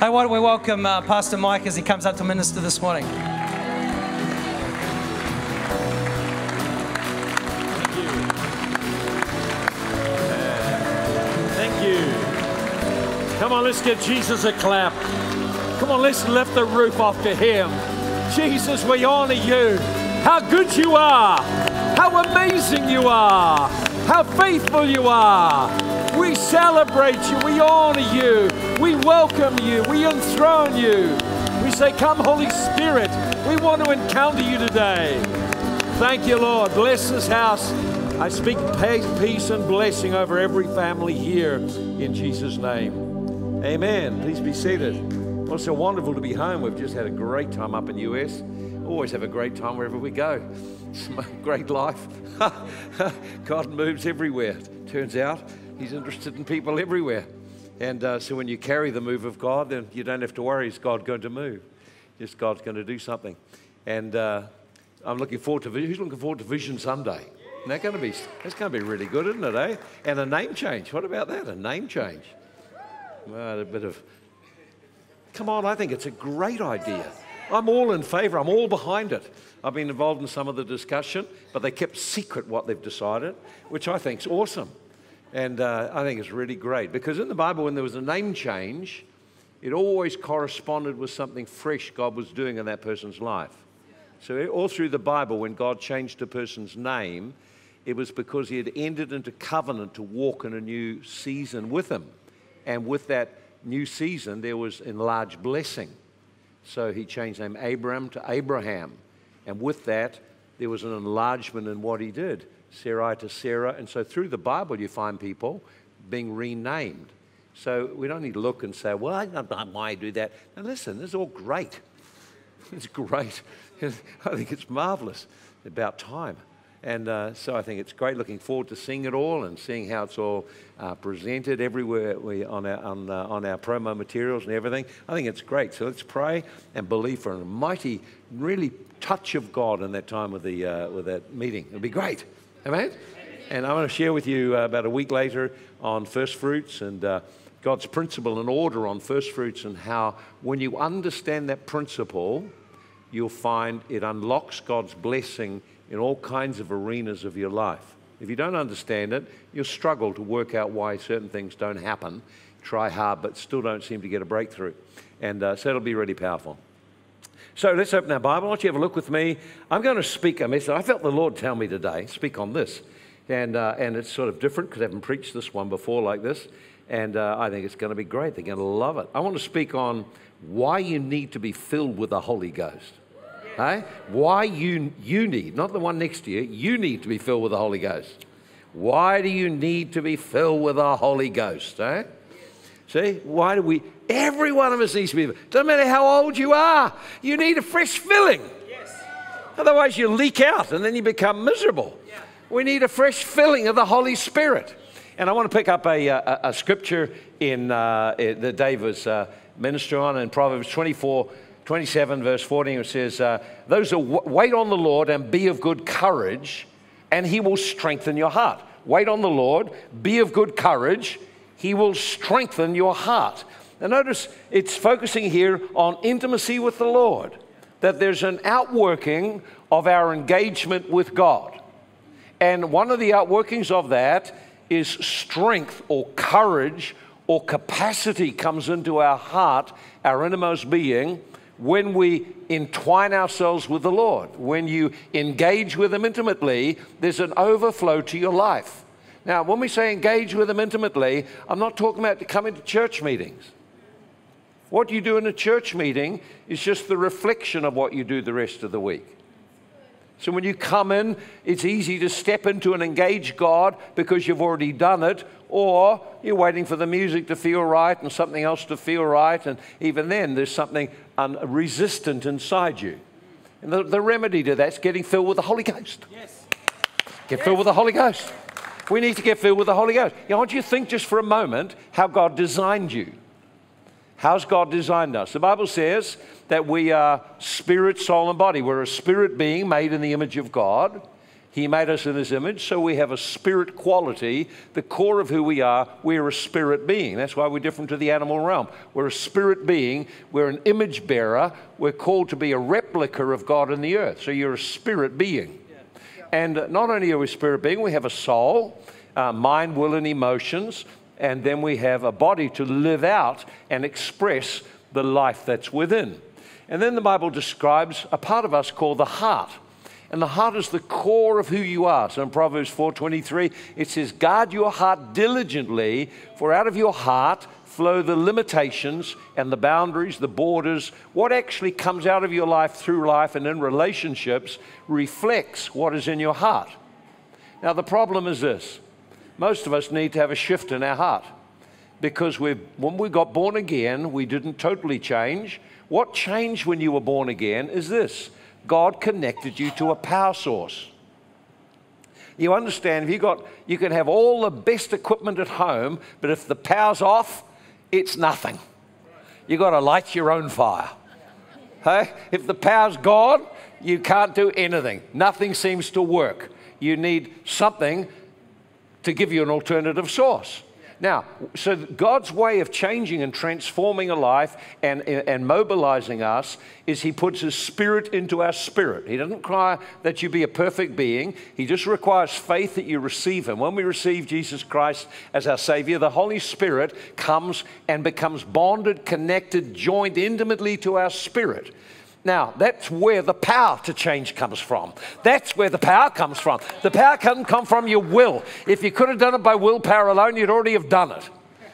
Hey, why don't we welcome Pastor Mike as he comes up to minister this morning. Thank you. Come on, let's give Jesus a clap. Come on, let's lift the roof off to him. Jesus, we honor you. How good you are. How amazing you are. How faithful you are. We celebrate you. We honor you. We welcome you. We enthrone you. We say, come, Holy Spirit. We want to encounter you today. Thank you, Lord. Bless this house. I speak peace and blessing over every family here in Jesus' name. Amen. Please be seated. Well, it's so wonderful to be home. We've just had a great time up in the U.S. Always have a great time wherever we go. It's a great life. God moves everywhere. Turns out he's interested in people everywhere. And so when you carry the move of God, then you don't have to worry, is God going to move? Just God's going to do something. And I'm looking forward to, who's looking forward to Vision Sunday? And that's going to be really good, isn't it, eh? And a name change. What about that? A name change. Well, a bit of, come on, I think it's a great idea. I'm all in favour. I'm all behind it. I've been involved in some of the discussion, but they kept secret what they've decided, which I think is awesome. And I think it's really great. Because in the Bible, when there was a name change, it always corresponded with something fresh God was doing in that person's life. So all through the Bible, when God changed a person's name, it was because he had entered into covenant to walk in a new season with him. And with that new season, there was enlarged blessing. So he changed the name Abram to Abraham. And with that, there was an enlargement in what he did. Sarai to Sarah. And so through the Bible, you find people being renamed. So we don't need to look and say, well, I don't know why I do that. Now listen, this is all great. It's great. I think it's marvelous. About time. And so I think it's great. Looking forward to seeing it all and seeing how it's all presented everywhere on our promo materials and everything. I think it's great. So let's pray and believe for a mighty, really touch of God in that time of the with that meeting. It'll be great. Amen? And I want to share with you about a week later on first fruits and God's principle and order on first fruits, and how when you understand that principle, you'll find it unlocks God's blessing in all kinds of arenas of your life. If you don't understand it, you'll struggle to work out why certain things don't happen. Try hard, but still don't seem to get a breakthrough. And so it'll be really powerful. So let's open our Bible. I want you to have a look with me. I'm going to speak a message. I felt the Lord tell me today, speak on this. And it's sort of different because I haven't preached this one before like this. And I think it's going to be great. They're going to love it. I want to speak on why you need to be filled with the Holy Ghost. Hey? Why you need, not the one next to you, you need to be filled with the Holy Ghost. Why do you need to be filled with the Holy Ghost? Eh? See, why do we, every one of us needs to be, doesn't matter how old you are, you need a fresh filling. Yes. Otherwise you leak out and then you become miserable. Yeah. We need a fresh filling of the Holy Spirit. And I want to pick up a scripture in that Dave was ministering on in Proverbs 24:27 verse 14, it says, those who wait on the Lord and be of good courage, and he will strengthen your heart. Wait on the Lord, be of good courage, he will strengthen your heart. Now notice it's focusing here on intimacy with the Lord, that there's an outworking of our engagement with God. And one of the outworkings of that is strength or courage or capacity comes into our heart, our innermost being, when we entwine ourselves with the Lord. When you engage with him intimately, there's an overflow to your life. Now, when we say engage with him intimately, I'm not talking about coming to church meetings. What you do in a church meeting is just the reflection of what you do the rest of the week. So when you come in, it's easy to step into and engage God because you've already done it, or you're waiting for the music to feel right and something else to feel right, and even then there's something resistant inside you. And the remedy to that is getting filled with the Holy Ghost. Yes. Get filled with the Holy Ghost. We need to get filled with the Holy Ghost. You know, I want you to think just for a moment how God designed you. How's God designed us? The Bible says that we are spirit, soul, and body. We're a spirit being made in the image of God. He made us in His image, so we have a spirit quality. The core of who we are, we're a spirit being. That's why we're different to the animal realm. We're a spirit being. We're an image bearer. We're called to be a replica of God in the earth. So you're a spirit being. Yeah. Yeah. And not only are we a spirit being, we have a soul, mind, will, and emotions. And then we have a body to live out and express the life that's within. And then the Bible describes a part of us called the heart. And the heart is the core of who you are. So in Proverbs 4:23, it says, guard your heart diligently, for out of your heart flow the limitations and the boundaries, the borders. What actually comes out of your life through life and in relationships reflects what is in your heart. Now the problem is this. Most of us need to have a shift in our heart, because when we got born again, we didn't totally change. What changed when you were born again is this. God connected you to a power source. You understand, if you can have all the best equipment at home, but if the power's off, it's nothing. You've got to light your own fire. Hey? If the power's gone, you can't do anything. Nothing seems to work. You need something to give you an alternative source. Now, so God's way of changing and transforming a life and mobilizing us is He puts His Spirit into our spirit. He doesn't require that you be a perfect being. He just requires faith that you receive Him. When we receive Jesus Christ as our Savior, the Holy Spirit comes and becomes bonded, connected, joined intimately to our spirit. Now, that's where the power to change comes from. That's where the power comes from. The power doesn't come from your will. If you could have done it by willpower alone, you'd already have done it.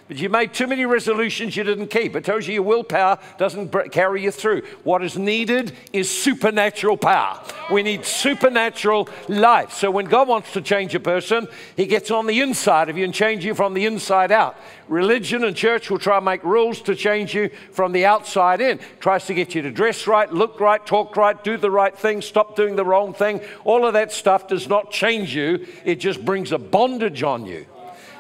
But you made too many resolutions you didn't keep. It tells you your willpower doesn't carry you through. What is needed is supernatural power. We need supernatural life. So when God wants to change a person, He gets on the inside of you and changes you from the inside out. Religion and church will try and make rules to change you from the outside in. Tries to get you to dress right, look right, talk right, do the right thing, stop doing the wrong thing. All of that stuff does not change you. It just brings a bondage on you.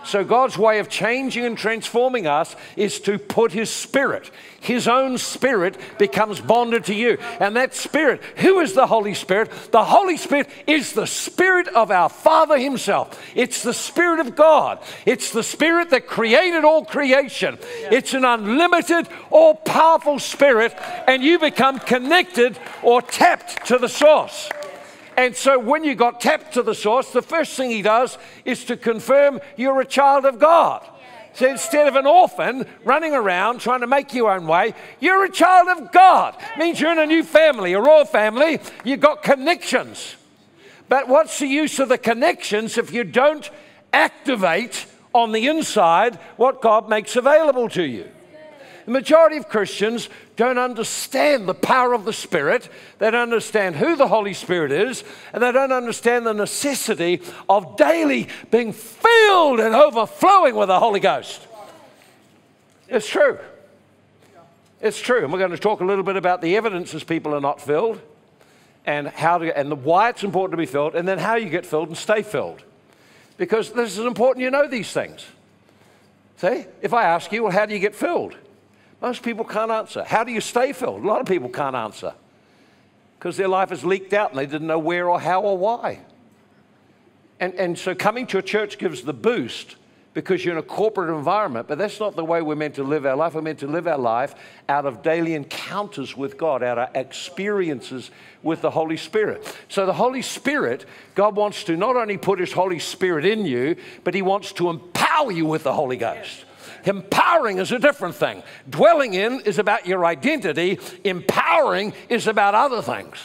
So God's way of changing and transforming us is to put His Spirit. His own Spirit becomes bonded to you. And that Spirit, who is the Holy Spirit? The Holy Spirit is the Spirit of our Father Himself. It's the Spirit of God. It's the Spirit that created all creation. It's an unlimited, all-powerful Spirit, and you become connected or tapped to the source. And so when you got tapped to the source, the first thing He does is to confirm you're a child of God. So instead of an orphan running around trying to make your own way, you're a child of God. It means you're in a new family, a royal family. You've got connections. But what's the use of the connections if you don't activate on the inside what God makes available to you? The majority of Christians don't understand the power of the Spirit. They don't understand who the Holy Spirit is, and they don't understand the necessity of daily being filled and overflowing with the Holy Ghost. It's true. It's true. And we're going to talk a little bit about the evidences people are not filled, and why it's important to be filled, and then how you get filled and stay filled. Because this is important, you know these things. See, if I ask you, well, how do you get filled? Most people can't answer. How do you stay filled? A lot of people can't answer because their life has leaked out and they didn't know where or how or why. And so coming to a church gives the boost because you're in a corporate environment, but that's not the way we're meant to live our life. We're meant to live our life out of daily encounters with God, out of experiences with the Holy Spirit. So the Holy Spirit, God wants to not only put His Holy Spirit in you, but He wants to empower you with the Holy Ghost. Empowering is a different thing. Dwelling in is about your identity. Empowering is about other things.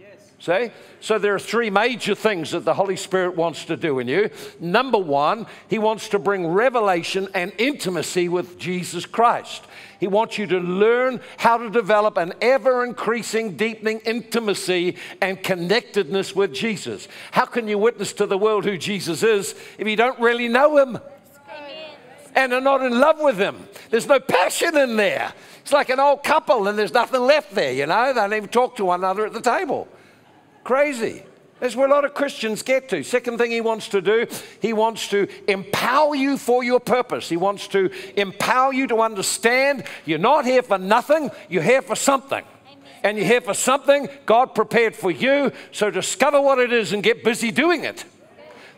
Yes. See? So there are three major things that the Holy Spirit wants to do in you. Number one, He wants to bring revelation and intimacy with Jesus Christ. He wants you to learn how to develop an ever-increasing, deepening intimacy and connectedness with Jesus. How can you witness to the world who Jesus is if you don't really know Him and are not in love with Him? There's no passion in there. It's like an old couple and there's nothing left there, you know. They don't even talk to one another at the table. Crazy. That's where a lot of Christians get to. Second thing He wants to do, He wants to empower you for your purpose. He wants to empower you to understand you're not here for nothing, you're here for something. and you're here for something God prepared for you, so discover what it is and get busy doing it.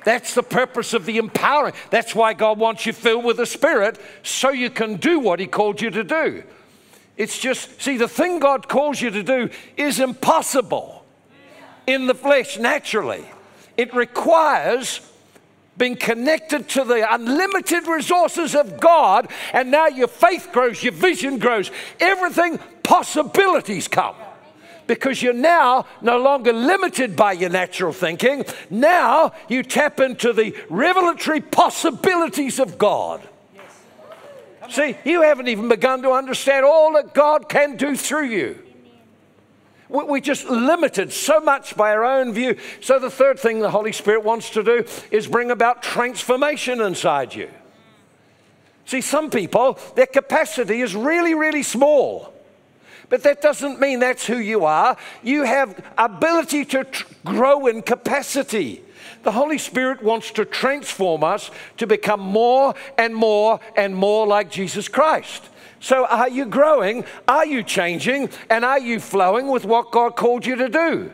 That's the purpose of the empowering. That's why God wants you filled with the Spirit, so you can do what He called you to do. It's just, see, the thing God calls you to do is impossible in the flesh naturally. It requires being connected to the unlimited resources of God, and now your faith grows, your vision grows, everything, possibilities come. Because you're now no longer limited by your natural thinking. Now you tap into the revelatory possibilities of God. Yes. See, you haven't even begun to understand all that God can do through you. We're just limited so much by our own view. So the third thing the Holy Spirit wants to do is bring about transformation inside you. See, some people, their capacity is really, really small. But that doesn't mean that's who you are. You have ability to grow in capacity. The Holy Spirit wants to transform us to become more and more and more like Jesus Christ. So are you growing? Are you changing? And are you flowing with what God called you to do?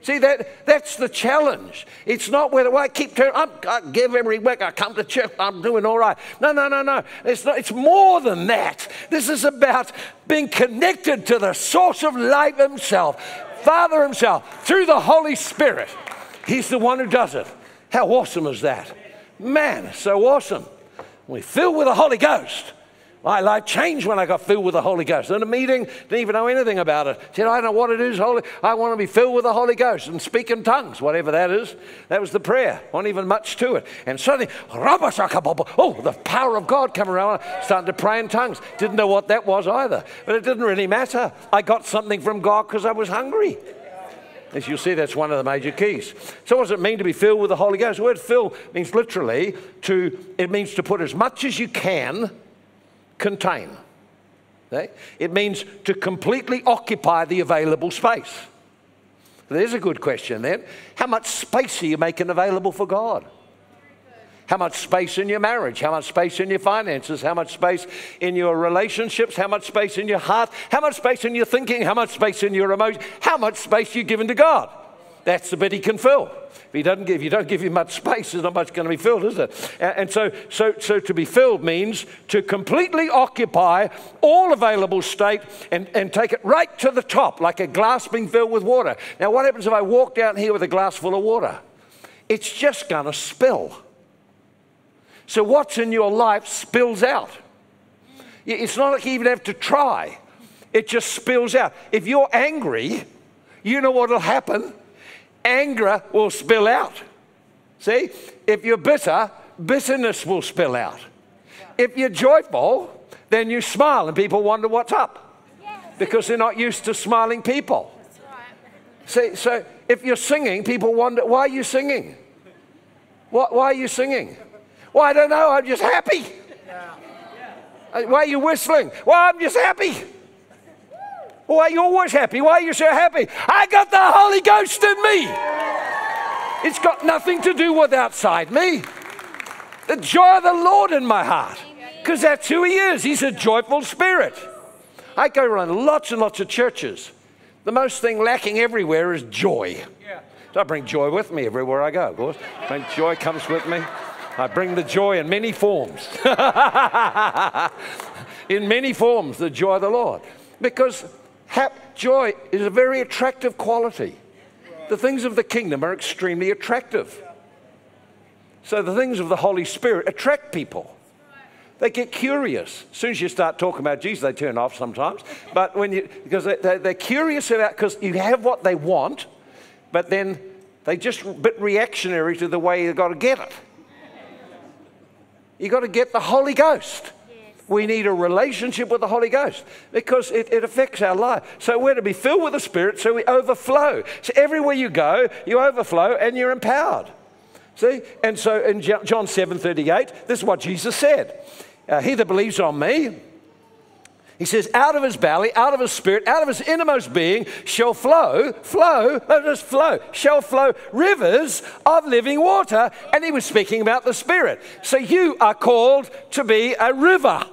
See, that's the challenge. It's not whether, well, I keep turning, I give every week, I come to church, I'm doing all right. No, no, no, no. It's more than that. This is about being connected to the source of life Himself, Father Himself, through the Holy Spirit. He's the one who does it. How awesome is that? Man, it's so awesome. We're filled with the Holy Ghost. My life changed when I got filled with the Holy Ghost. In a meeting, didn't even know anything about it. Said, I don't know what it is, I want to be filled with the Holy Ghost and speak in tongues, whatever that is. That was the prayer. Wasn't even much to it. And suddenly, oh, the power of God came around. I started to pray in tongues. Didn't know what that was either. But it didn't really matter. I got something from God because I was hungry. As you'll see, that's one of the major keys. So what does it mean to be filled with the Holy Ghost? The word fill means literally it means to put as much as you can contain. Okay? It means to completely occupy the available space. There's a good question then. How much space are you making available for God? How much space in your marriage? How much space in your finances? How much space in your relationships? How much space in your heart? How much space in your thinking? How much space in your emotions? How much space are you giving to God? That's the bit He can fill. If He doesn't give, you don't give Him much space, there's not much going to be filled, is there? And so to be filled means to completely occupy all available state and take it right to the top, like a glass being filled with water. Now, what happens if I walk down here with a glass full of water? It's just going to spill. So what's in your life spills out. It's not like you even have to try. It just spills out. If you're angry, you know what will happen. Anger will spill out. See, if you're bitter, bitterness will spill out. If you're joyful, then you smile and people wonder what's up, because they're not used to smiling people. See, so if you're singing, people wonder, why are you singing? Why are you singing? Well, I don't know, I'm just happy. Why are you whistling? Well, I'm just happy. Why are you always happy? Why are you so happy? I got the Holy Ghost in me. It's got nothing to do with outside me. The joy of the Lord in my heart, because that's who He is. He's a joyful Spirit. I go around lots and lots of churches. The most thing lacking everywhere is joy. So I bring joy with me everywhere I go, of course. When joy comes with me, I bring the joy in many forms. In many forms, the joy of the Lord. Because joy is a very attractive quality. The things of the kingdom are extremely attractive. So the things of the Holy Spirit attract people. They get curious. As soon as you start talking about Jesus, they turn off sometimes. But when you, because they're curious about, because you have what they want, but then they're just a bit reactionary to the way you've got to get it. You've got to get the Holy Ghost. We need a relationship with the Holy Ghost, because it affects our life. So we're to be filled with the Spirit, so we overflow. So everywhere you go, you overflow and you're empowered. See? And so in John 7:38, this is what Jesus said. He that believes on me, He says, out of His belly, out of His spirit, out of His innermost being shall flow rivers of living water. And He was speaking about the Spirit. So you are called to be a river.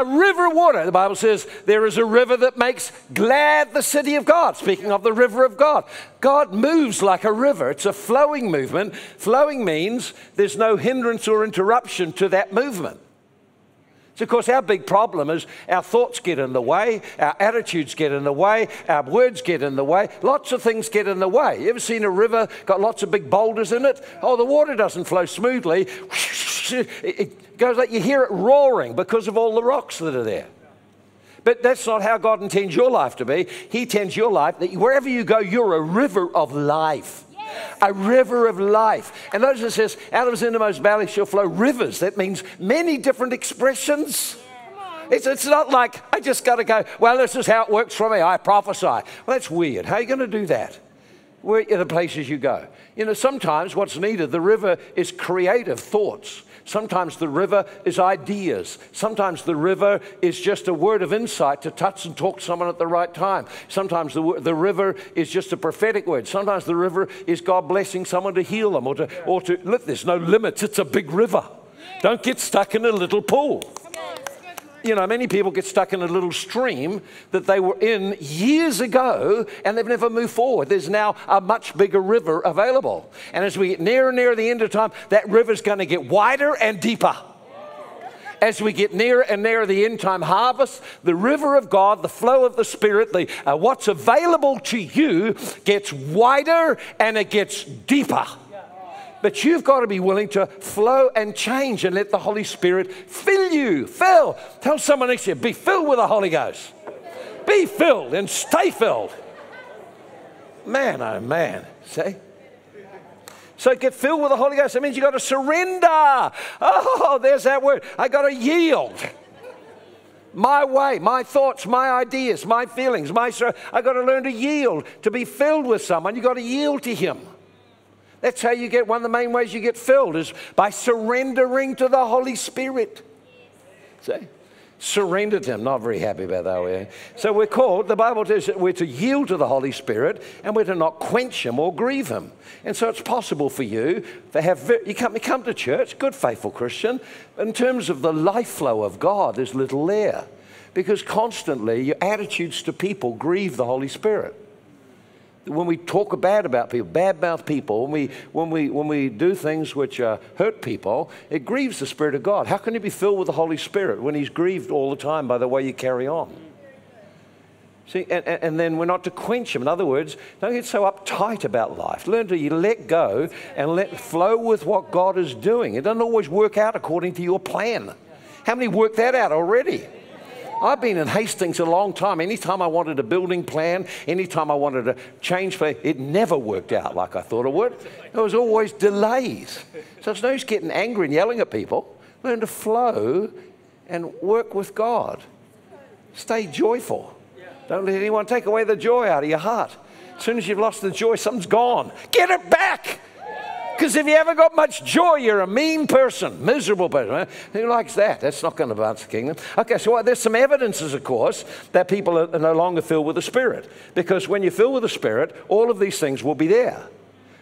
a river of water. The Bible says there is a river that makes glad the city of God. Speaking of the river of God. God moves like a river. It's a flowing movement. Flowing means there's no hindrance or interruption to that movement. So, of course, our big problem is our thoughts get in the way, our attitudes get in the way, our words get in the way. Lots of things get in the way. You ever seen a river got lots of big boulders in it? Oh, the water doesn't flow smoothly. It goes like you hear it roaring because of all the rocks that are there. But that's not how God intends your life to be. He intends your life that wherever you go, you're a river of life. A river of life. And notice it says, out of his innermost valley shall flow rivers. That means many different expressions. Yeah. It's not like, I just got to go, well, this is how it works for me. I prophesy. Well, that's weird. How are you going to do that? Where are the places you go? You know, sometimes what's needed, the river is creative thoughts. Sometimes the river is ideas. Sometimes the river is just a word of insight to touch and talk to someone at the right time. Sometimes the river is just a prophetic word. Sometimes the river is God blessing someone to heal them or to look, there's no limits. It's a big river. Don't get stuck in a little pool. You know, many people get stuck in a little stream that they were in years ago and they've never moved forward. There's now a much bigger river available. And as we get nearer and nearer the end of time, that river's going to get wider and deeper. As we get nearer and nearer the end time harvest, the river of God, the flow of the Spirit, what's available to you gets wider and it gets deeper. But you've got to be willing to flow and change and let the Holy Spirit fill you. Fill. Tell someone next to you, be filled with the Holy Ghost. Be filled and stay filled. Man, oh man. See? So get filled with the Holy Ghost. That means you've got to surrender. Oh, there's that word. I've got to yield. My way, my thoughts, my ideas, my feelings. I've got to learn to yield. To be filled with someone, you've got to yield to him. That's how you get, one of the main ways you get filled is by surrendering to the Holy Spirit. See? Surrendered to him. Not very happy about that. So we're called, the Bible says that we're to yield to the Holy Spirit and we're to not quench him or grieve him. And so it's possible for you to have, you come to church, good faithful Christian, in terms of the life flow of God, there's little there. Because constantly your attitudes to people grieve the Holy Spirit. When we talk bad about people, bad-mouth people, when we do things which hurt people, it grieves the Spirit of God. How can you be filled with the Holy Spirit when he's grieved all the time by the way you carry on? See, and then we're not to quench him. In other words, don't get so uptight about life. Learn to let go and let flow with what God is doing. It doesn't always work out according to your plan. How many work that out already? I've been in Hastings a long time. Anytime I wanted a building plan, anytime I wanted to change, it never worked out like I thought it would. There was always delays. So it's no use getting angry and yelling at people. Learn to flow and work with God. Stay joyful. Don't let anyone take away the joy out of your heart. As soon as you've lost the joy, something's gone. Get it back. Because if you haven't got much joy, you're a mean person, miserable person. Who likes that? That's not going to advance the kingdom. Okay, so there's some evidences, of course, that people are no longer filled with the Spirit. Because when you're filled with the Spirit, all of these things will be there.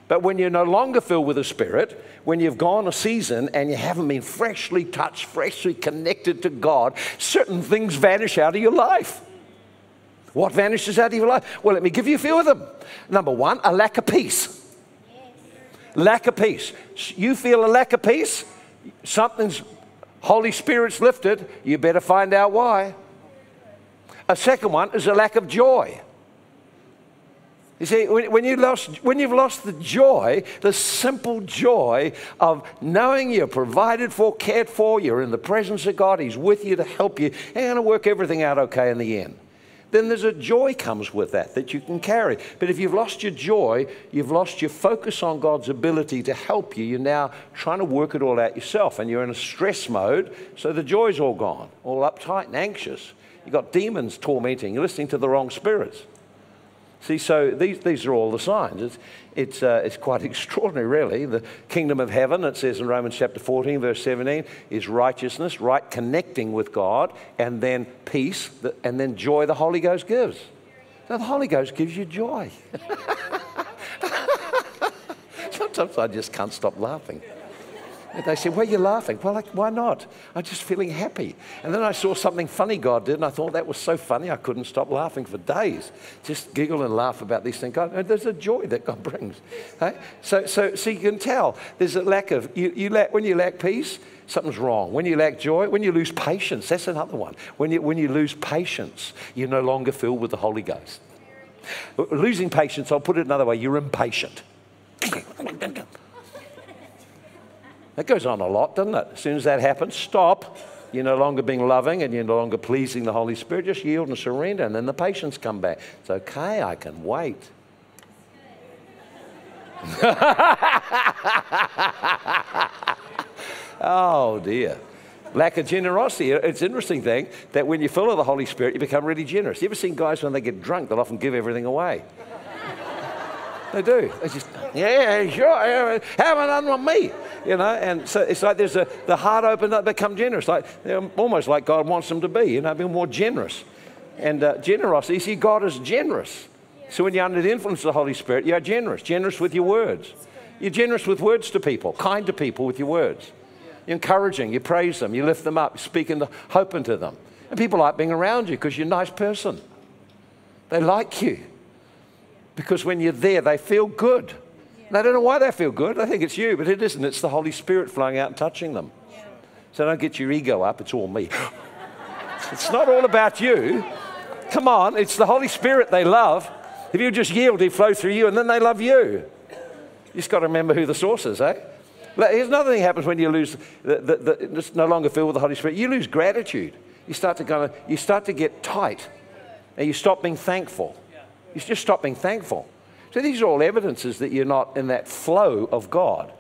But when you're no longer filled with the Spirit, when you've gone a season and you haven't been freshly touched, freshly connected to God, certain things vanish out of your life. What vanishes out of your life? Well, let me give you a few of them. Number one, a lack of peace. Lack of peace. You feel a lack of peace, something's Holy Spirit's lifted, you better find out why. A second one is a lack of joy. You see, when you've lost the joy, the simple joy of knowing you're provided for, cared for, you're in the presence of God, he's with you to help you, and you're going to work everything out okay in the end. Then there's a joy comes with that you can carry. But if you've lost your joy, you've lost your focus on God's ability to help you. You're now trying to work it all out yourself, and you're in a stress mode, so the joy's all gone, all uptight and anxious. You've got demons tormenting. You're listening to the wrong spirits. See, so these are all the signs. It's quite extraordinary, really. The kingdom of heaven, it says in Romans chapter 14, verse 17, is righteousness, right connecting with God, and then peace, and then joy the Holy Ghost gives. Now, the Holy Ghost gives you joy. Sometimes I just can't stop laughing. And they said, "Well, you're laughing." Well, like, why not? I'm just feeling happy. And then I saw something funny God did, and I thought that was so funny I couldn't stop laughing for days. Just giggle and laugh about these things. God, there's a joy that God brings. Hey? So you can tell there's a lack of, when you lack peace, something's wrong. When you lack joy, when you lose patience, that's another one. When you lose patience, you're no longer filled with the Holy Ghost. Losing patience, I'll put it another way, you're impatient. That goes on a lot, doesn't it? As soon as that happens, stop. You're no longer being loving and you're no longer pleasing the Holy Spirit. Just yield and surrender, and then the patience come back. It's okay, I can wait. Oh, dear. Lack of generosity. It's an interesting thing that when you fill with the Holy Spirit, you become really generous. You ever seen guys when they get drunk, they'll often give everything away? They do. They just, yeah, sure, have another one with me, you know. And so it's like there's the heart opened up, become generous. Like they're almost like God wants them to be, you know, being more generous. And generosity, you see, God is generous. So when you're under the influence of the Holy Spirit, you're generous. Generous with your words. You're generous with words to people, kind to people with your words. You're encouraging, you praise them, you lift them up, you speak in the hope into them. And people like being around you because you're a nice person. They like you because when you're there, they feel good. And I don't know why they feel good. I think it's you, but it isn't. It's the Holy Spirit flowing out and touching them. So don't get your ego up. It's all me. It's not all about you. Come on. It's the Holy Spirit they love. If you just yield, He flows through you, and then they love you. You just got to remember who the source is, eh? Here's another thing that happens when you lose, it's no longer filled with the Holy Spirit. You lose gratitude. You start to get tight, and you stop being thankful. You just stop being thankful. So these are all evidences that you're not in that flow of God.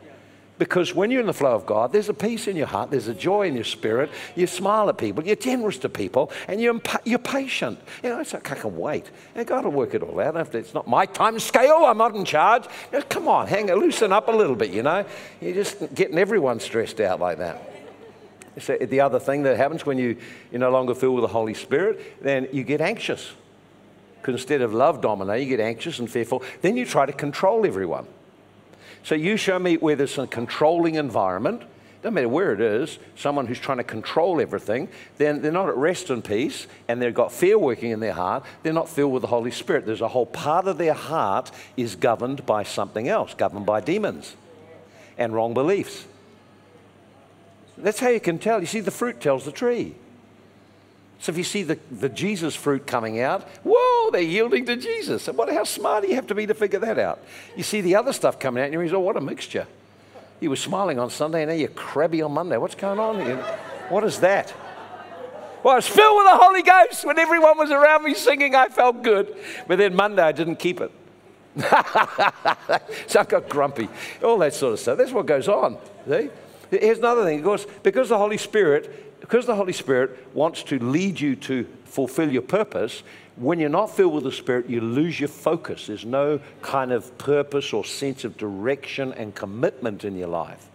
Because when you're in the flow of God, there's a peace in your heart, there's a joy in your spirit, you smile at people, you're generous to people, and you're patient. You know, it's like, I can wait. And God will work it all out. It's not my time scale, I'm not in charge. You know, come on, loosen up a little bit, you know. You're just getting everyone stressed out like that. So the other thing that happens when you're no longer filled with the Holy Spirit, then you get anxious. Because instead of love dominating, you get anxious and fearful. Then you try to control everyone. So you show me where there's a controlling environment, doesn't matter where it is, someone who's trying to control everything, then they're not at rest and peace, and they've got fear working in their heart, they're not filled with the Holy Spirit. There's a whole part of their heart is governed by something else, governed by demons and wrong beliefs. That's how you can tell. You see, the fruit tells the tree. So if you see the Jesus fruit coming out, whoa, they're yielding to Jesus. And how smart do you have to be to figure that out? You see the other stuff coming out and you realize, oh, what a mixture. You were smiling on Sunday and now you're crabby on Monday. What's going on here? What is that? Well, I was filled with the Holy Ghost. When everyone was around me singing, I felt good. But then Monday, I didn't keep it. So I got grumpy. All that sort of stuff. That's what goes on. See? Here's another thing. Of course, because the Holy Spirit wants to lead you to fulfill your purpose, when you're not filled with the Spirit, you lose your focus. There's no kind of purpose or sense of direction and commitment in your life.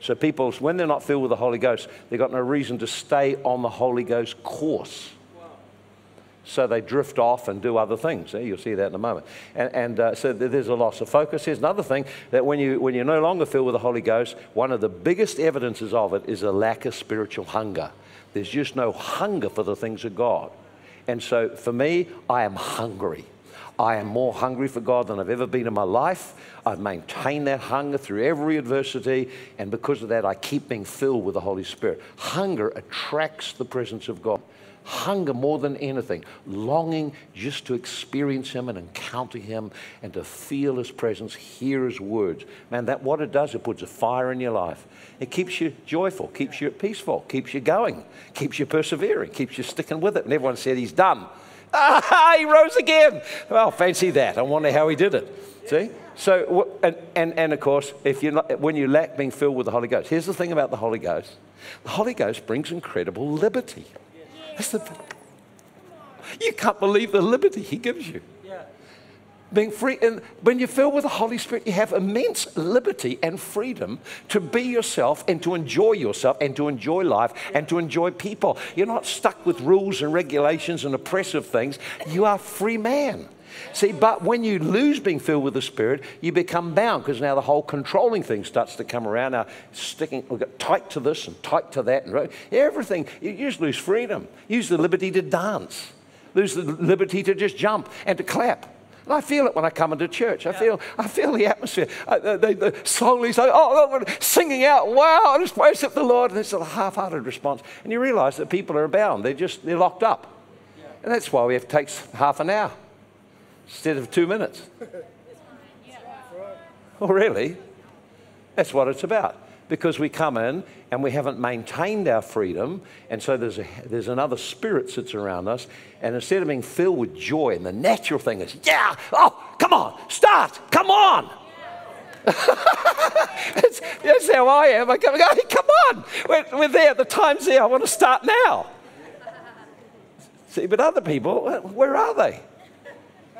So people, when they're not filled with the Holy Ghost, they've got no reason to stay on the Holy Ghost course. So they drift off and do other things. You'll see that in a moment. So there's a loss of focus. Here's another thing, that when you're no longer filled with the Holy Ghost, one of the biggest evidences of it is a lack of spiritual hunger. There's just no hunger for the things of God. And so for me, I am hungry. I am more hungry for God than I've ever been in my life. I've maintained that hunger through every adversity, and because of that, I keep being filled with the Holy Spirit. Hunger attracts the presence of God. Hunger more than anything, longing just to experience Him and encounter Him and to feel His presence, hear His words. Man, that what it does, it puts a fire in your life. It keeps you joyful, keeps you peaceful, keeps you going, keeps you persevering, keeps you sticking with it. And everyone said, "He's done. Ah, He rose again." Well, fancy that. I wonder how He did it. See? So, and of course, if you're not, when you lack being filled with the Holy Ghost, here's the thing about the Holy Ghost. The Holy Ghost brings incredible liberty. You can't believe the liberty He gives you. Being free, and when you're filled with the Holy Spirit, you have immense liberty and freedom to be yourself and to enjoy yourself and to enjoy life and to enjoy people. You're not stuck with rules and regulations and oppressive things. You are a free man. See, but when you lose being filled with the Spirit, you become bound, because now the whole controlling thing starts to come around. Now, we've got tight to this and tight to that, and everything. You just lose freedom. You lose the liberty to dance. Lose the liberty to just jump and to clap. And I feel it when I come into church. I feel the atmosphere. They slowly say, oh, we're singing out, wow, I just worship the Lord. And it's a half-hearted response. And you realize that people are bound. They're locked up. Yeah. And that's why it takes half an hour instead of 2 minutes. Oh, really? That's what it's about. Because we come in and we haven't maintained our freedom, and so there's another spirit sits around us, and instead of being filled with joy, and the natural thing is, yeah, oh, come on, start, come on. That's how I am. I go, hey, come on, we're there, the time's there, I want to start now. See, but other people, where are they?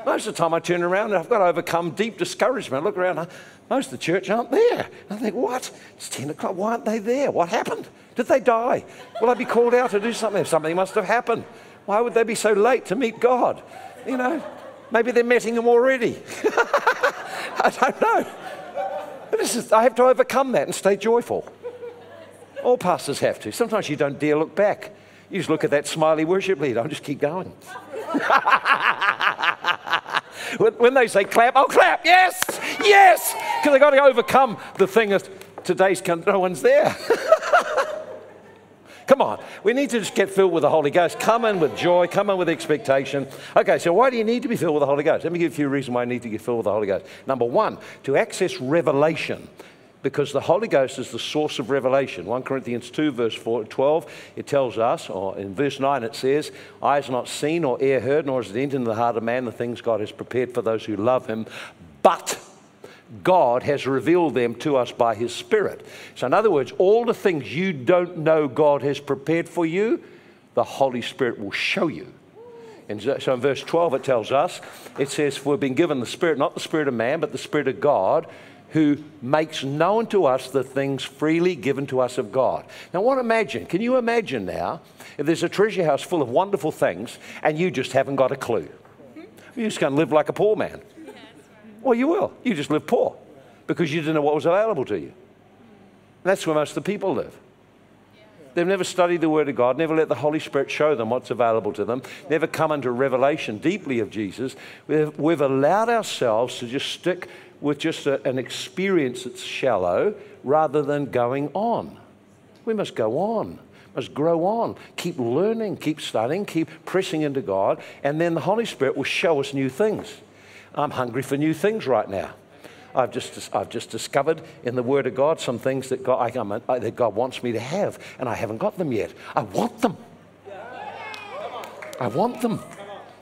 Most of the time I turn around and I've got to overcome deep discouragement. I look around, most of the church aren't there. I think, what? It's 10 o'clock. Why aren't they there? What happened? Did they die? Will I be called out to do something? Something must have happened. Why would they be so late to meet God? You know, maybe they're meeting Him already. I don't know. I have to overcome that and stay joyful. All pastors have to. Sometimes you don't dare look back. You just look at that smiley worship leader. I'll just keep going. When they say clap, I'll clap. Yes, yes. Because they've got to overcome the thing that today's no one's there. Come on. We need to just get filled with the Holy Ghost. Come in with joy. Come in with expectation. Okay, so why do you need to be filled with the Holy Ghost? Let me give you a reason why you need to get filled with the Holy Ghost. Number one, to access revelation. Because the Holy Ghost is the source of revelation. 1 Corinthians 2, verse 12, it tells us, or in verse 9 it says, eye has not seen or ear heard, nor has it entered into the heart of man the things God has prepared for those who love Him, but God has revealed them to us by His Spirit. So in other words, all the things you don't know God has prepared for you, the Holy Spirit will show you. And so in verse 12 it tells us, it says, for we've been given the Spirit, not the Spirit of man, but the Spirit of God, who makes known to us the things freely given to us of God. Now, can you imagine now, if there's a treasure house full of wonderful things and you just haven't got a clue? You're just going to live like a poor man. Well, you will. You just live poor because you didn't know what was available to you. And that's where most of the people live. They've never studied the Word of God, never let the Holy Spirit show them what's available to them, never come into revelation deeply of Jesus. We've allowed ourselves to just stick with just an experience that's shallow rather than going on. We must go on, must grow on, keep learning, keep studying, keep pressing into God, and then the Holy Spirit will show us new things. I'm hungry for new things right now. I've just discovered in the Word of God some things that God wants me to have, and I haven't got them yet. I want them. I want them.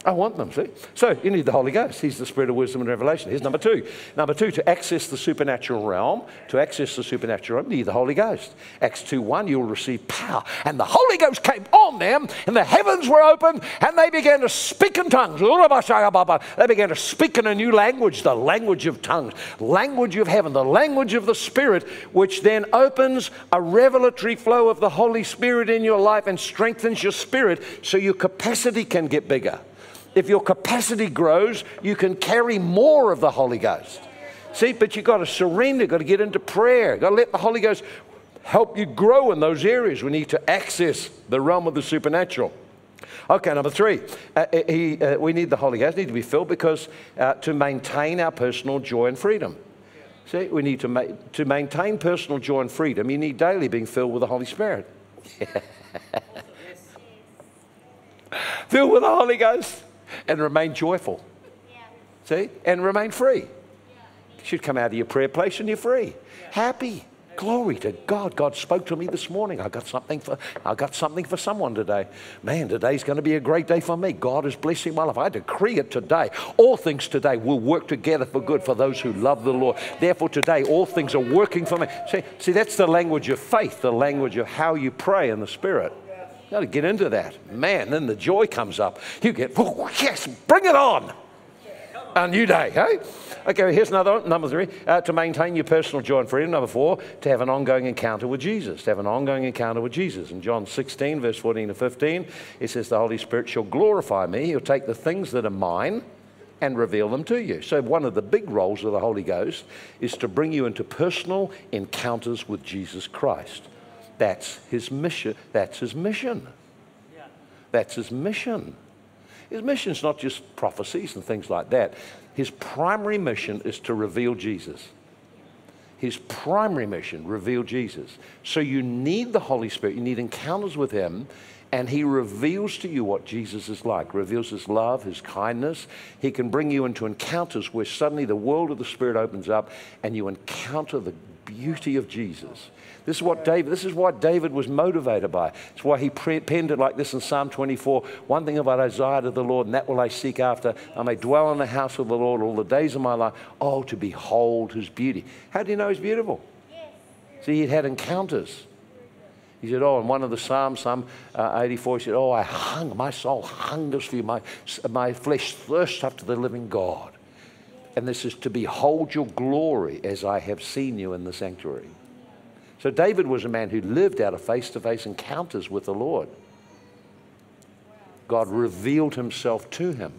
I want them, see? So you need the Holy Ghost. He's the Spirit of wisdom and revelation. Here's number two. Number two, to access the supernatural realm. To access the supernatural realm, you need the Holy Ghost. Acts 2:1, you'll receive power. And the Holy Ghost came on them, and the heavens were opened, and they began to speak in tongues. They began to speak in a new language, the language of tongues, language of heaven, the language of the Spirit, which then opens a revelatory flow of the Holy Spirit in your life and strengthens your spirit so your capacity can get bigger. If your capacity grows, you can carry more of the Holy Ghost. See, but you've got to surrender, you've got to get into prayer, you've got to let the Holy Ghost help you grow in those areas. We need to access the realm of the supernatural. Okay, number three, we need the Holy Ghost, we need to be filled because to maintain our personal joy and freedom. See, we need to maintain personal joy and freedom, you need daily being filled with the Holy Spirit. Filled with the Holy Ghost. And remain joyful, see, and remain free. You should come out of your prayer place and you're free, happy. Glory to God. God spoke to me this morning. I got something for someone today. Man, today's going to be a great day for me. God is blessing my life. I decree it today. All things today will work together for good for those who love the Lord. Therefore, today all things are working for me. See, that's the language of faith, the language of how you pray in the Spirit. Got to get into that. Man, then the joy comes up. You get, oh, yes, bring it on. a new day, hey? Okay, here's another one, number three. To maintain your personal joy and freedom. Number four, to have an ongoing encounter with Jesus. To have an ongoing encounter with Jesus. In John 16, verse 14 to 15, it says, the Holy Spirit shall glorify me. He'll take the things that are mine and reveal them to you. So one of the big roles of the Holy Ghost is to bring you into personal encounters with Jesus Christ. That's his mission. That's his mission. Yeah. That's his mission. His mission's not just prophecies and things like that. His primary mission is to reveal Jesus. His primary mission, reveal Jesus. So you need the Holy Spirit. You need encounters with him. And he reveals to you what Jesus is like, reveals his love, his kindness. He can bring you into encounters where suddenly the world of the Spirit opens up and you encounter the beauty of Jesus. This is what David, this is what David was motivated by. It's why he penned it like this in Psalm 24. One thing about I desired of the Lord, and that will I seek after. I may dwell in the house of the Lord all the days of my life. Oh, to behold his beauty. How do you know he's beautiful? See, he'd had encounters. He said, oh, in one of the Psalms, Psalm 84, he said, oh, my soul hungers for you, my flesh thirsts after the living God. And this is to behold your glory as I have seen you in the sanctuary. So David was a man who lived out of face-to-face encounters with the Lord. God revealed himself to him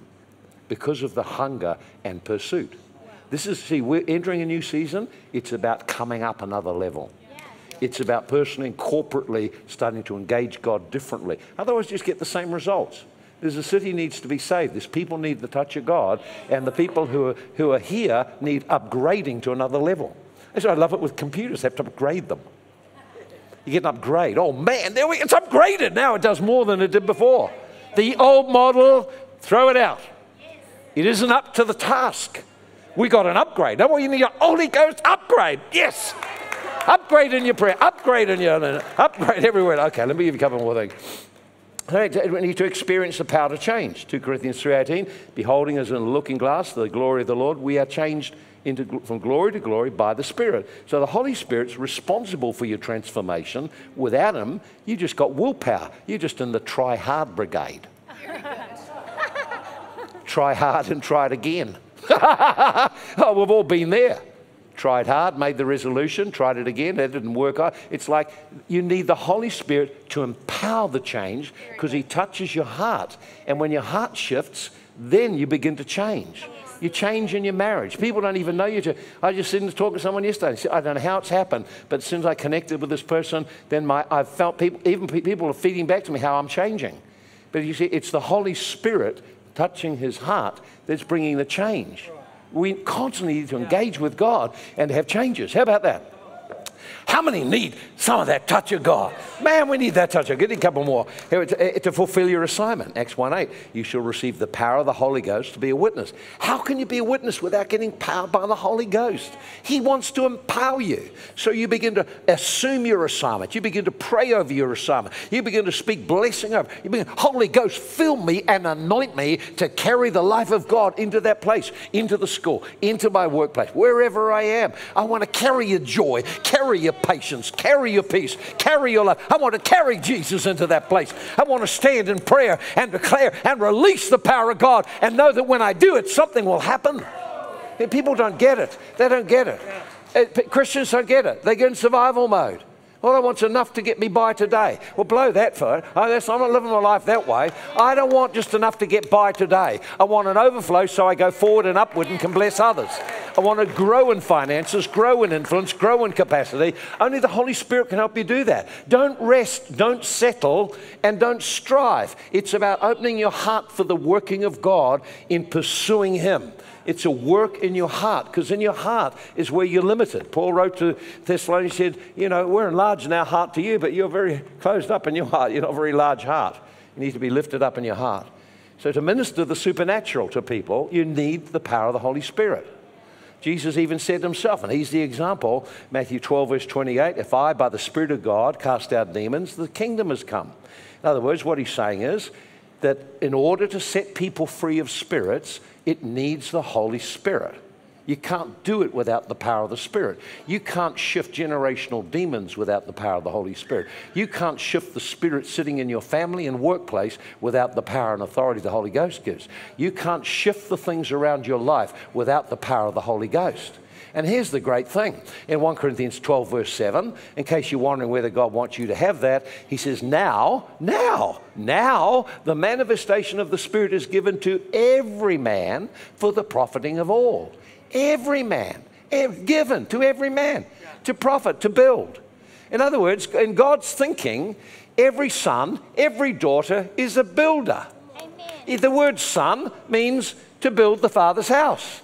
because of the hunger and pursuit. This is, see, we're entering a new season. It's about coming up another level. It's about personally and corporately starting to engage God differently. Otherwise, just get the same results. There's a city needs to be saved. There's people need the touch of God. And the people who are here need upgrading to another level. That's why I love it with computers. They have to upgrade them. You get an upgrade. Oh, man, there it's upgraded. Now it does more than it did before. The old model, throw it out. It isn't up to the task. We got an upgrade. Now, well, you need a Holy Ghost upgrade. Yes. Upgrade in your prayer, upgrade in your, upgrade everywhere. Okay, let me give you a couple more things. We need to experience the power to change. 2 Corinthians 3:18, beholding as in a looking glass the glory of the Lord, we are changed from glory to glory by the Spirit. So the Holy Spirit's responsible for your transformation. Without him, you just got willpower. You're just in the try hard brigade. Try hard and try it again. Oh, we've all been there. Tried hard, made the resolution, tried it again, that didn't work out. It's like you need the Holy Spirit to empower the change because he touches your heart. And when your heart shifts, then you begin to change. You change in your marriage. People don't even know you. I just didn't talk to someone yesterday. I don't know how it's happened, but as soon as I connected with this person, then I've felt people, even people are feeding back to me how I'm changing. But you see, it's the Holy Spirit touching his heart that's bringing the change. We constantly need to engage with God and have changes. How about that? How many need some of that touch of God? Man, we need that touch of God. Get a couple more. Here, to fulfill your assignment, Acts 1:8, you shall receive the power of the Holy Ghost to be a witness. How can you be a witness without getting powered by the Holy Ghost? He wants to empower you. So you begin to assume your assignment. You begin to pray over your assignment. You begin to speak blessing over. You begin, Holy Ghost, fill me and anoint me to carry the life of God into that place, into the school, into my workplace, wherever I am. I want to carry your joy, carry your patience, carry your peace, carry your love. I want to carry Jesus into that place. I want to stand in prayer and declare and release the power of God and know that when I do it, something will happen. People don't get it. They don't get it. Christians don't get it. They go in survival mode. All I want's enough to get me by today. Well, blow that for it. I'm not living my life that way. I don't want just enough to get by today. I want an overflow so I go forward and upward and can bless others. I want to grow in finances, grow in influence, grow in capacity. Only the Holy Spirit can help you do that. Don't rest, don't settle, and don't strive. It's about opening your heart for the working of God in pursuing him. It's a work in your heart, because in your heart is where you're limited. Paul wrote to Thessalonians, he said, you know, we're enlarged in our heart to you, but you're very closed up in your heart. You're not a very large heart. You need to be lifted up in your heart. So to minister the supernatural to people, you need the power of the Holy Spirit. Jesus even said himself, and he's the example, Matthew 12, verse 28, if I, by the Spirit of God, cast out demons, the kingdom has come. In other words, what he's saying is that in order to set people free of spirits, it needs the Holy Spirit. You can't do it without the power of the Spirit. You can't shift generational demons without the power of the Holy Spirit. You can't shift the Spirit sitting in your family and workplace without the power and authority the Holy Ghost gives. You can't shift the things around your life without the power of the Holy Ghost. And here's the great thing. In 1 Corinthians 12, verse 7, in case you're wondering whether God wants you to have that, he says, now the manifestation of the Spirit is given to every man for the profiting of all. Every man, given to every man, to profit, to build. In other words, in God's thinking, every son, every daughter is a builder. Amen. The word son means to build the Father's house.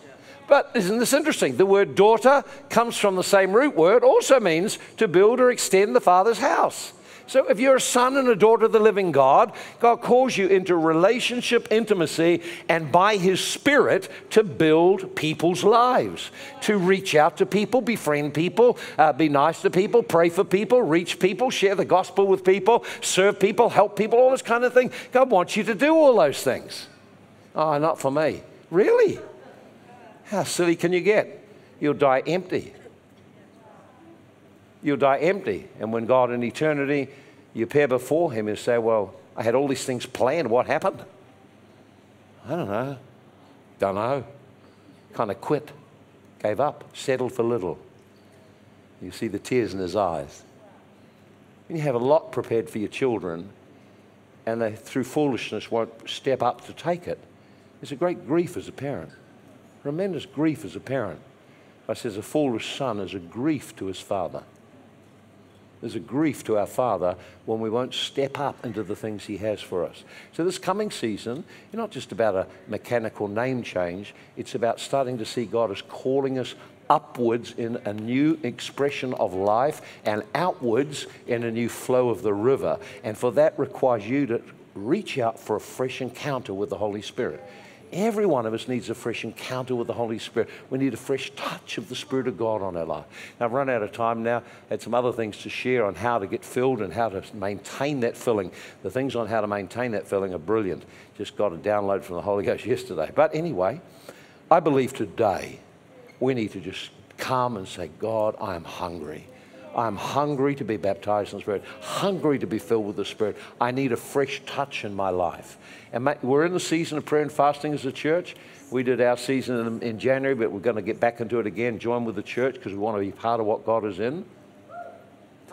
But isn't this interesting? The word daughter comes from the same root word, also means to build or extend the Father's house. So if you're a son and a daughter of the living God, God calls you into relationship intimacy and by his Spirit to build people's lives, to reach out to people, befriend people, be nice to people, pray for people, reach people, share the gospel with people, serve people, help people, all this kind of thing. God wants you to do all those things. Oh, not for me. Really? How silly can you get? You'll die empty. You'll die empty. And when God in eternity, you appear before him, you say, well, I had all these things planned. What happened? I don't know. Don't know. Kind of quit. Gave up. Settled for little. You see the tears in his eyes. And you have a lot prepared for your children, and they, through foolishness, won't step up to take it. There's a great grief as a parent. Tremendous grief as a parent. I says a foolish son is a grief to his father. There's a grief to our Father when we won't step up into the things he has for us. So this coming season, it's not just about a mechanical name change. It's about starting to see God as calling us upwards in a new expression of life and outwards in a new flow of the river. And for that requires you to reach out for a fresh encounter with the Holy Spirit. Every one of us needs a fresh encounter with the Holy Spirit. We need a fresh touch of the Spirit of God on our life. Now, I've run out of time now. I had some other things to share on how to get filled and how to maintain that filling. The things on how to maintain that filling are brilliant. Just got a download from the Holy Ghost yesterday. But anyway, I believe today we need to just come and say, God, I am hungry. I'm hungry to be baptized in the Spirit, hungry to be filled with the Spirit. I need a fresh touch in my life. And we're in the season of prayer and fasting as a church. We did our season in January, but we're going to get back into it again, join with the church, because we want to be part of what God is in.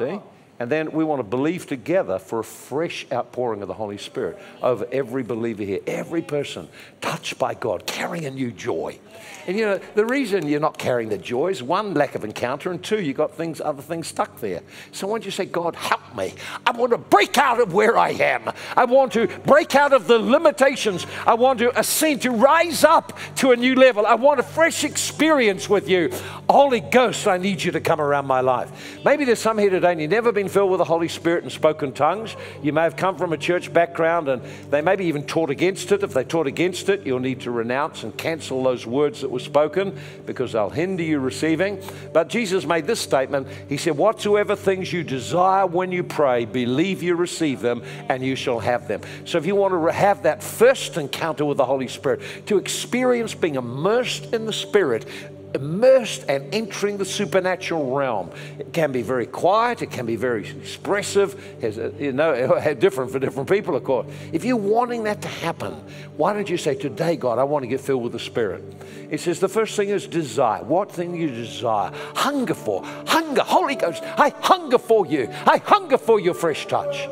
See? And then we want to believe together for a fresh outpouring of the Holy Spirit over every believer here, every person touched by God, carrying a new joy. And you know, the reason you're not carrying the joy is one, lack of encounter, and two, you've got things, other things stuck there. So why don't you say, God, help me. I want to break out of where I am. I want to break out of the limitations. I want to ascend, to rise up to a new level. I want a fresh experience with you. Holy Ghost, I need you to come around my life. Maybe there's some here today and you've never been filled with the Holy Spirit and spoken tongues. You may have come from a church background and they may be even taught against it. If they taught against it, you'll need to renounce and cancel those words that were spoken because they'll hinder you receiving. But Jesus made this statement. He said, whatsoever things you desire when you pray, believe you receive them and you shall have them. So if you want to have that first encounter with the Holy Spirit, to experience being immersed in the Spirit, immersed and entering the supernatural realm. It can be very quiet. It can be very expressive. You know, different for different people, of course. If you're wanting that to happen, why don't you say, today, God, I want to get filled with the Spirit. It says the first thing is desire. What thing you desire? Hunger for. Hunger. Holy Ghost, I hunger for you. I hunger for your fresh touch.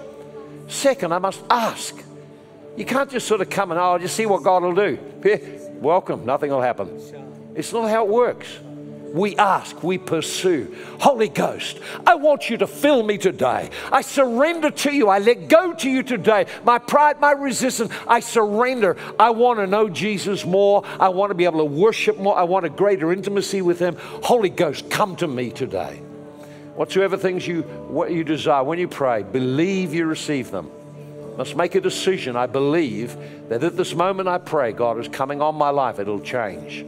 Second, I must ask. You can't just sort of come and, oh, just see what God will do. Yeah, welcome. Nothing will happen. It's not how it works. We ask, we pursue. Holy Ghost, I want you to fill me today. I surrender to you. I let go to you today. My pride, my resistance, I surrender. I want to know Jesus more. I want to be able to worship more. I want a greater intimacy with him. Holy Ghost, come to me today. Whatsoever things you desire, when you pray, believe you receive them. Must make a decision. I believe that at this moment I pray, God is coming on my life. It'll change.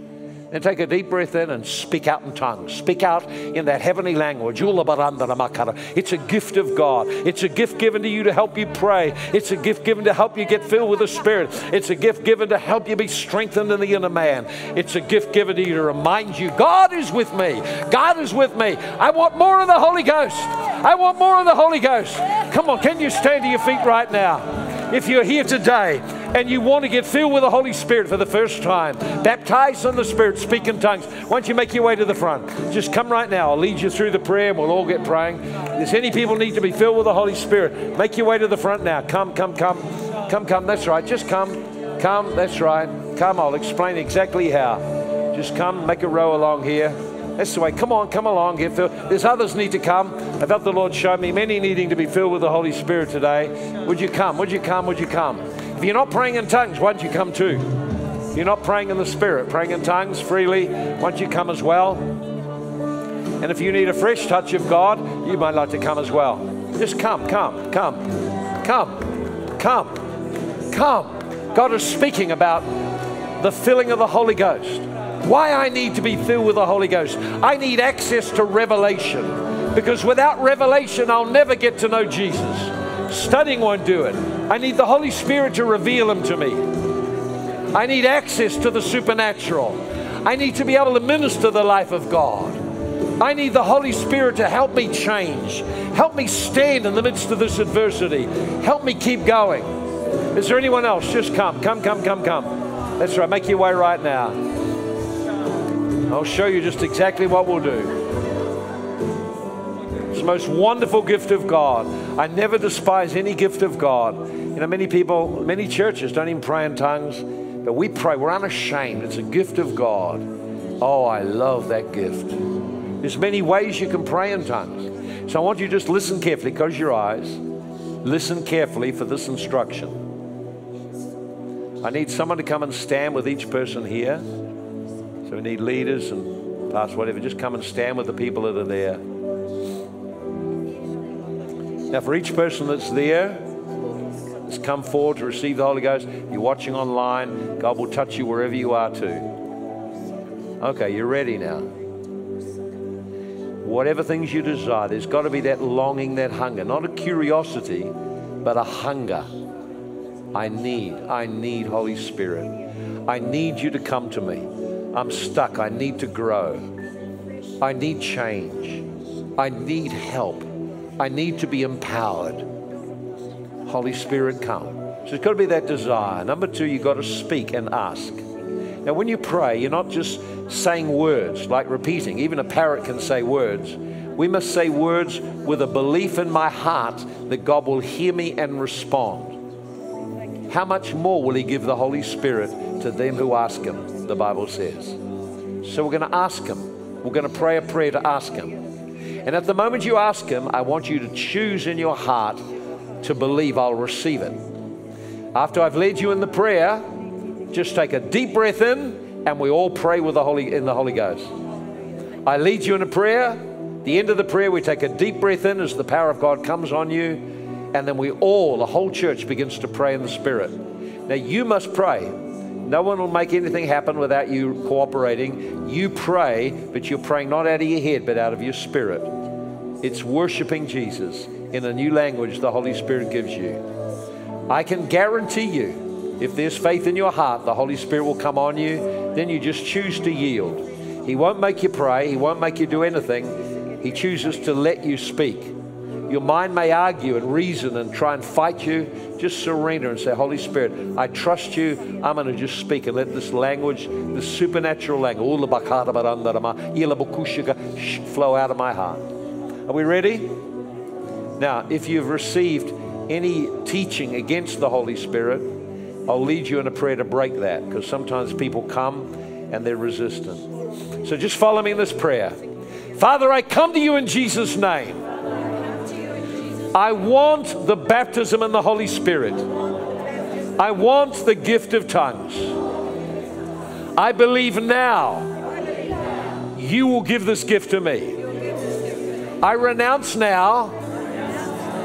Then take a deep breath in and speak out in tongues. Speak out in that heavenly language. It's a gift of God. It's a gift given to you to help you pray. It's a gift given to help you get filled with the Spirit. It's a gift given to help you be strengthened in the inner man. It's a gift given to you to remind you, God is with me. God is with me. I want more of the Holy Ghost. I want more of the Holy Ghost. Come on, can you stand to your feet right now? If you're here today and you want to get filled with the Holy Spirit for the first time, baptized in the Spirit, speak in tongues, why don't you make your way to the front? Just come right now. I'll lead you through the prayer and we'll all get praying. If there's any people need to be filled with the Holy Spirit, make your way to the front now. Come. That's right. Just come. Come. That's right. Come. I'll explain exactly how. Just come. Make a row along here. That's the way. Come on, come along. Get filled. There's others need to come. I felt the Lord show me many needing to be filled with the Holy Spirit today. Would you come? Would you come? Would you come? If you're not praying in tongues, why don't you come too? If you're not praying in the Spirit, praying in tongues freely, why don't you come as well? And if you need a fresh touch of God, you might like to come as well. Just come. God is speaking about the filling of the Holy Ghost. Why I need to be filled with the Holy Ghost. I need access to revelation, because without revelation, I'll never get to know Jesus. Studying won't do it. I need the Holy Spirit to reveal Him to me. I need access to the supernatural. I need to be able to minister the life of God. I need the Holy Spirit to help me change. Help me stand in the midst of this adversity. Help me keep going. Is there anyone else? Just come. Come. That's right. Make your way right now. I'll show you just exactly what we'll do. It's the most wonderful gift of God. I never despise any gift of God. You know, many people, many churches don't even pray in tongues, but we pray. We're unashamed. It's a gift of God. Oh, I love that gift. There's many ways you can pray in tongues. So I want you to just listen carefully. Close your eyes. Listen carefully for this instruction. I need someone to come and stand with each person here. So we need leaders and pastors, whatever. Just come and stand with the people that are there. Now, for each person that's there, has come forward to receive the Holy Ghost. You're watching online. God will touch you wherever you are too. Okay, you're ready now. Whatever things you desire, there's got to be that longing, that hunger. Not a curiosity, but a hunger. I need Holy Spirit. I need you to come to me. I'm stuck. I need to grow. I need change. I need help. I need to be empowered. Holy Spirit, come. So it's got to be that desire. Number two, you've got to speak and ask. Now, when you pray, you're not just saying words, like repeating. Even a parrot can say words. We must say words with a belief in my heart that God will hear me and respond. How much more will He give the Holy Spirit to them who ask Him, the Bible says. So we're going to ask Him. We're going to pray a prayer to ask Him. And at the moment you ask Him, I want you to choose in your heart to believe I'll receive it. After I've led you in the prayer, just take a deep breath in, and we all pray with the Holy Ghost. I lead you in a prayer. At the end of the prayer, we take a deep breath in as the power of God comes on you. And then we all, the whole church, begins to pray in the Spirit. Now, you must pray. No one will make anything happen without you cooperating. You pray, but you're praying not out of your head, but out of your spirit. It's worshiping Jesus in a new language the Holy Spirit gives you. I can guarantee you, if there's faith in your heart, the Holy Spirit will come on you. Then you just choose to yield. He won't make you pray. He won't make you do anything. He chooses to let you speak. Your mind may argue and reason and try and fight you. Just surrender and say, Holy Spirit, I trust you. I'm going to just speak and let this language, this supernatural language, flow out of my heart. Are we ready? Now, if you've received any teaching against the Holy Spirit, I'll lead you in a prayer to break that, because sometimes people come and they're resistant. So just follow me in this prayer. Father, I come to you in Jesus' name. I want the baptism in the Holy Spirit. I want the gift of tongues. I believe now you will give this gift to me. I renounce now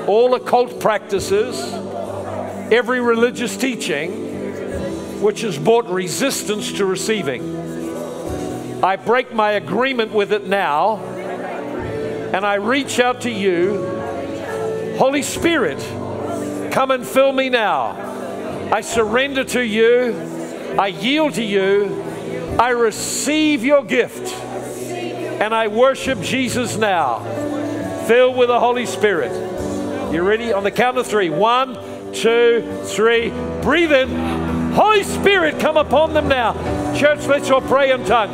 all occult practices, every religious teaching which has brought resistance to receiving. I break my agreement with it now, and I reach out to you. Holy Spirit, come and fill me now. I surrender to you. I yield to you. I receive your gift, and I worship Jesus now, filled with the Holy Spirit. You ready? On the count of three. 1, 2, 3. Breathe in. Holy Spirit, come upon them now. Church, let's all pray in tongues.